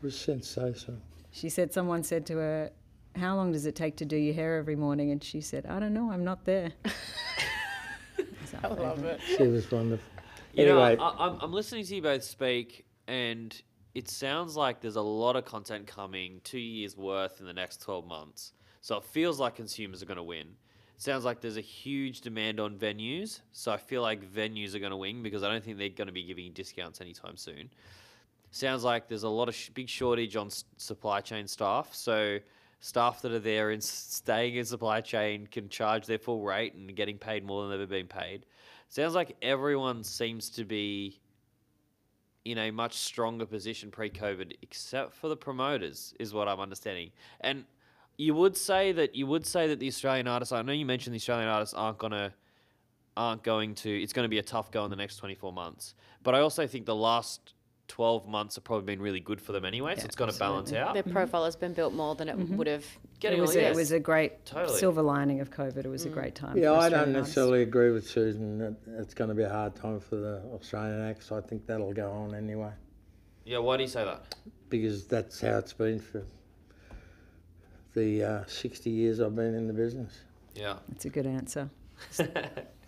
was sensational. She said someone said to her, "How long does it take to do your hair every morning?" And she said, "I don't know, I'm not there." I love it. She was wonderful. You anyway. know, I, I'm, I'm listening to you both speak, and it sounds like there's a lot of content coming, two years worth in the next twelve months. So it feels like consumers are going to win. It sounds like there's a huge demand on venues. So I feel like venues are going to win because I don't think they're going to be giving discounts anytime soon. Sounds like there's a lot of sh- big shortage on s- supply chain staff. So staff that are there and staying in supply chain can charge their full rate and getting paid more than they've ever been paid. Sounds like everyone seems to be in a much stronger position pre-COVID, except for the promoters, is what I'm understanding. And you would say that you would say that the Australian artists, I know you mentioned the Australian artists aren't gonna aren't going to. It's going to be a tough go in the next twenty-four months. But I also think the last twelve months have probably been really good for them anyway, yeah, so it's going to balance out. Their profile has been built more than it mm-hmm. would have. It was, yes. it was a great totally. silver lining of COVID. It was mm. a great time. Yeah, for I don't necessarily artists. agree with Susan that it's going to be a hard time for the Australian acts. I think that'll go on anyway. Yeah, why do you say that? Because that's how it's been for the uh, sixty years I've been in the business. Yeah. That's a good answer.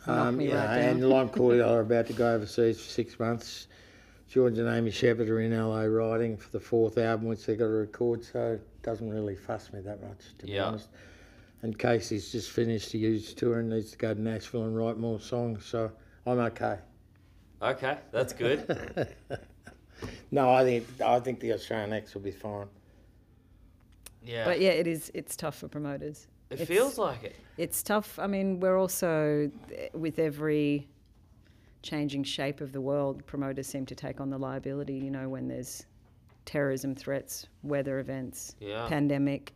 um, me yeah, right and Lime Cordial are about to go overseas for six months. George and Amy Sheppard are in L A writing for the fourth album, which they've got to record, so it doesn't really fuss me that much, to be yeah. honest. And Casey's just finished a huge tour and needs to go to Nashville and write more songs, so I'm okay. Okay, that's good. No, I think I think the Australian acts will be fine. Yeah. But, yeah, it is, it's tough for promoters. It it's, feels like it. It's tough. I mean, we're also, with every changing shape of the world, promoters seem to take on the liability, you know, when there's terrorism threats, weather events, yeah. pandemic,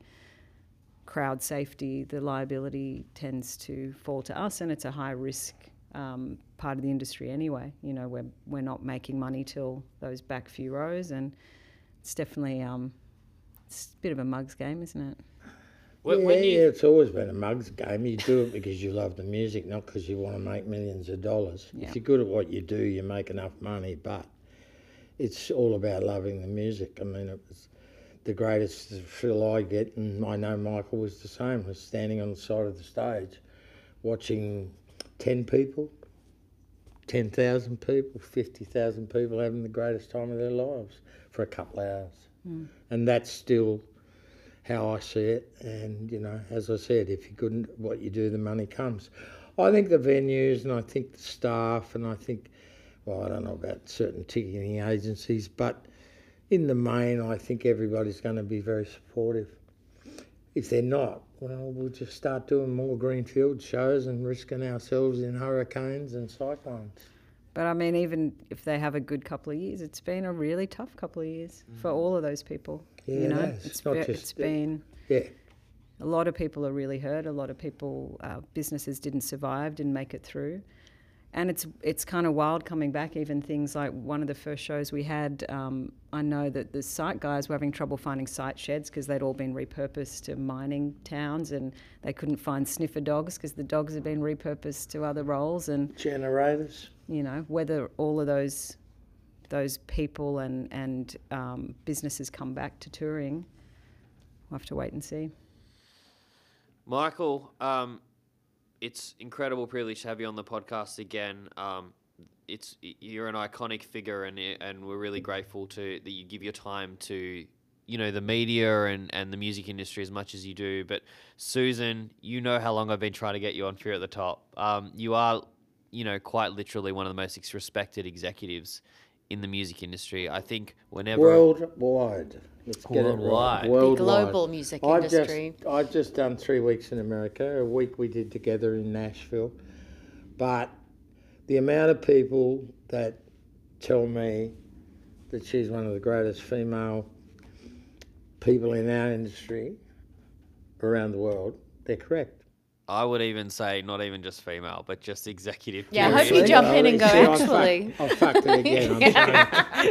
crowd safety, the liability tends to fall to us, and it's a high risk um, part of the industry anyway. You know, we're, we're not making money till those back few rows, and it's definitely um, it's a bit of a mugs game, isn't it? When, yeah, when you... yeah, it's always been a mugs game. You do it because you love the music, not because you want to make millions of dollars. Yeah. If you're good at what you do, you make enough money, but it's all about loving the music. I mean, it was the greatest thrill I get, and I know Michael was the same, was standing on the side of the stage watching ten people, ten thousand people, fifty thousand people having the greatest time of their lives for a couple of hours. Mm. And that's still how I see it, and you know, as I said, if you couldn't, what you do, the money comes. I think the venues, and I think the staff, and I think, well, I don't know about certain ticketing agencies, but in the main, I think everybody's going to be very supportive. If they're not, well, we'll just start doing more greenfield shows and risking ourselves in hurricanes and cyclones. But I mean, even if they have a good couple of years, it's been a really tough couple of years mm. for all of those people. Yeah, you know, no, it's, it's, not be, just, it's been, yeah. a lot of people are really hurt. A lot of people, uh, businesses didn't survive, didn't make it through. And it's it's kind of wild coming back, even things like one of the first shows we had, um, I know that the site guys were having trouble finding site sheds because they'd all been repurposed to mining towns, and they couldn't find sniffer dogs because the dogs had been repurposed to other roles. And generators. You know, whether all of those... those people and, and um, businesses come back to touring, we'll have to wait and see. Michael, um, it's incredible privilege to have you on the podcast again. Um, it's you're an iconic figure, and and we're really grateful to that you give your time to, you know, the media and, and the music industry as much as you do. But Susan, you know how long I've been trying to get you on Fear at the Top. Um, you are, you know, quite literally one of the most respected executives in the music industry. I think whenever... Worldwide. Let's get worldwide. It right. Worldwide. The global music I've industry. Just, I've just done three weeks in America, a week we did together in Nashville. But the amount of people that tell me that she's one of the greatest female people in our industry around the world, they're correct. I would even say not even just female, but just executive. Yeah, I hope you jump in and go, actually. I'll fuck it again.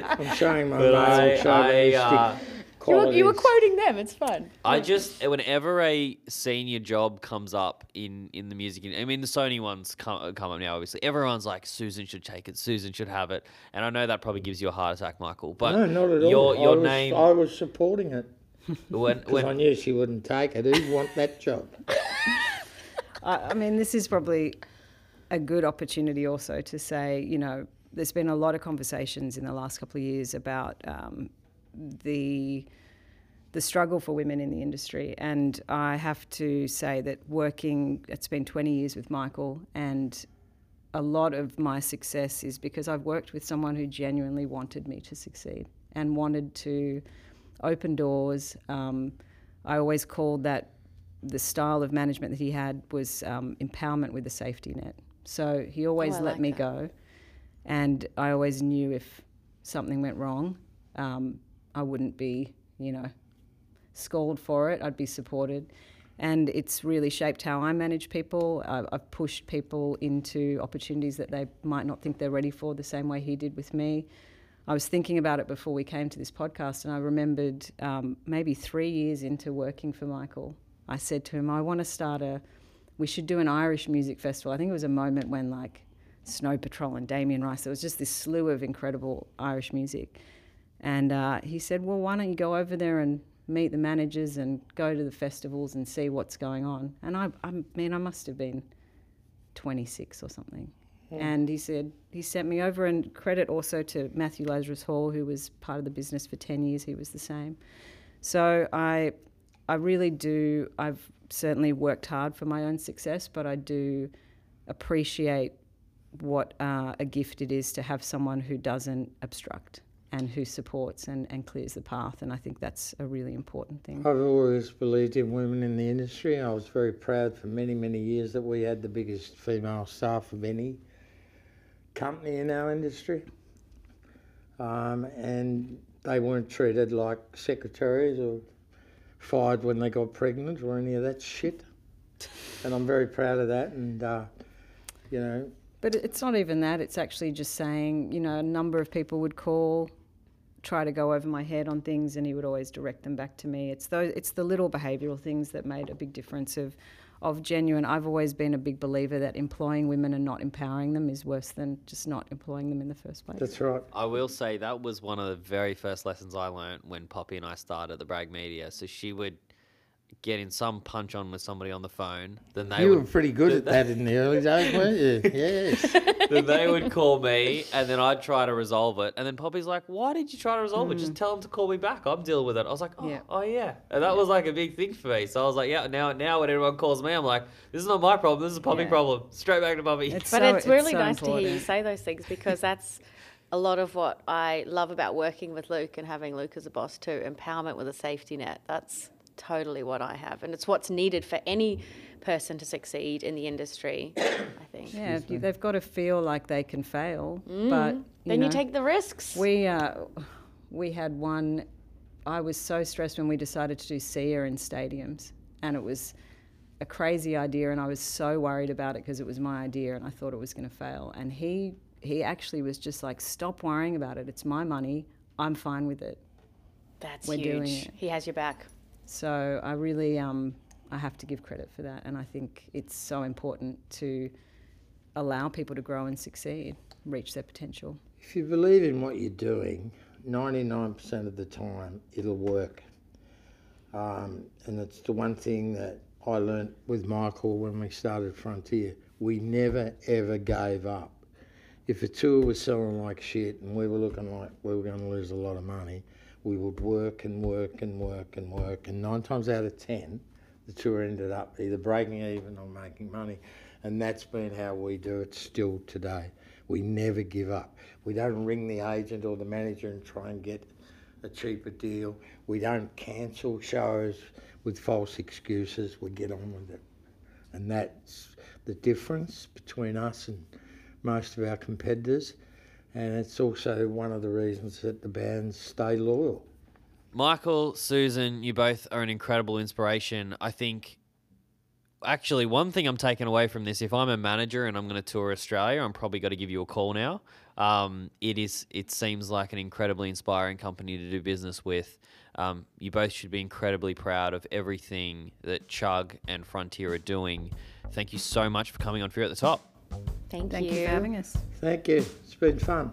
I'm showing my male qualities. You were quoting them. It's fun. I just, whenever a senior job comes up in, in the music, I mean, the Sony ones come, come up now, obviously. Everyone's like, Susan should take it. Susan should have it. And I know that probably gives you a heart attack, Michael. But no, not at all. Your, your I was, name. I was supporting it. Because I knew she wouldn't take it. Who'd want that job? I mean, this is probably a good opportunity also to say, you know, there's been a lot of conversations in the last couple of years about um, the the struggle for women in the industry. And I have to say that working, it's been twenty years with Michael, and a lot of my success is because I've worked with someone who genuinely wanted me to succeed and wanted to open doors. Um, I always called that the style of management that he had was um, empowerment with a safety net. So he always oh, let like me that. go. And I always knew if something went wrong, um, I wouldn't be, you know, scolded for it. I'd be supported. And it's really shaped how I manage people. I've, I've pushed people into opportunities that they might not think they're ready for, the same way he did with me. I was thinking about it before we came to this podcast, and I remembered um, maybe three years into working for Michael, I said to him, I want to start a, we should do an Irish music festival. I think it was a moment when, like, Snow Patrol and Damien Rice. There was just this slew of incredible Irish music. And uh, he said, well, why don't you go over there and meet the managers and go to the festivals and see what's going on? And I, I mean, I must have been twenty-six or something. Yeah. And he said, he sent me over, and credit also to Matthew Lazarus Hall, who was part of the business for ten years. He was the same. So I, I really do, I've certainly worked hard for my own success, but I do appreciate what uh, a gift it is to have someone who doesn't obstruct and who supports and, and clears the path. And I think that's a really important thing. I've always believed in women in the industry. I was very proud for many, many years that we had the biggest female staff of any company in our industry. Um, and they weren't treated like secretaries or fired when they got pregnant or any of that shit. And I'm very proud of that. And, uh, you know... But it's not even that, it's actually just saying, you know, a number of people would call, try to go over my head on things, and he would always direct them back to me. It's those, it's the little behavioural things that made a big difference of, of genuine. I've always been a big believer that employing women and not empowering them is worse than just not employing them in the first place. That's right. I will say that was one of the very first lessons I learned when Poppy and I started the Bragg Media. So she would... getting some punch on with somebody on the phone, then they you would, were pretty good at that in the early days, weren't you? Yes. Then they would call me, and then I'd try to resolve it. And then Poppy's like, "Why did you try to resolve mm. it? Just tell them to call me back. I'm dealing with it." I was like, "Oh, yeah,", oh, yeah. and that yeah. was like a big thing for me. So I was like, "Yeah." Now, now when everyone calls me, I'm like, "This is not my problem. This is a Poppy yeah. problem." Straight back to Poppy. It's but so, it's really it's so nice important. to hear you say those things, because that's a lot of what I love about working with Luke and having Luke as a boss too. Empowerment with a safety net. That's totally what I have, and it's what's needed for any person to succeed in the industry, I think. Yeah, they've got to feel like they can fail, mm. but... You then know, you take the risks. We uh, we had one... I was so stressed when we decided to do Sia in stadiums, and it was a crazy idea, and I was so worried about it because it was my idea and I thought it was going to fail. And he he actually was just like, stop worrying about it. It's my money. I'm fine with it. That's We're huge. Doing it. He has your back. So I really, um, I have to give credit for that, and I think it's so important to allow people to grow and succeed, reach their potential. If you believe in what you're doing, ninety-nine percent of the time it'll work. Um, and it's the one thing that I learnt with Michael when we started Frontier. We never, ever gave up. If a tour was selling like shit and we were looking like we were going to lose a lot of money, we would work and work and work and work, and nine times out of ten, the tour ended up either breaking even or making money, and that's been how we do it still today. We never give up. We don't ring the agent or the manager and try and get a cheaper deal. We don't cancel shows with false excuses. We get on with it, and that's the difference between us and most of our competitors. And it's also one of the reasons that the bands stay loyal. Michael, Susan, you both are an incredible inspiration. I think, actually, one thing I'm taking away from this, if I'm a manager and I'm going to tour Australia, I'm probably going to give you a call now. Um, it is. It seems like an incredibly inspiring company to do business with. Um, you both should be incredibly proud of everything that Chugg and Frontier are doing. Thank you so much for coming on Fear at the Top. Thank, Thank you. you for having us. Thank you. It's been fun.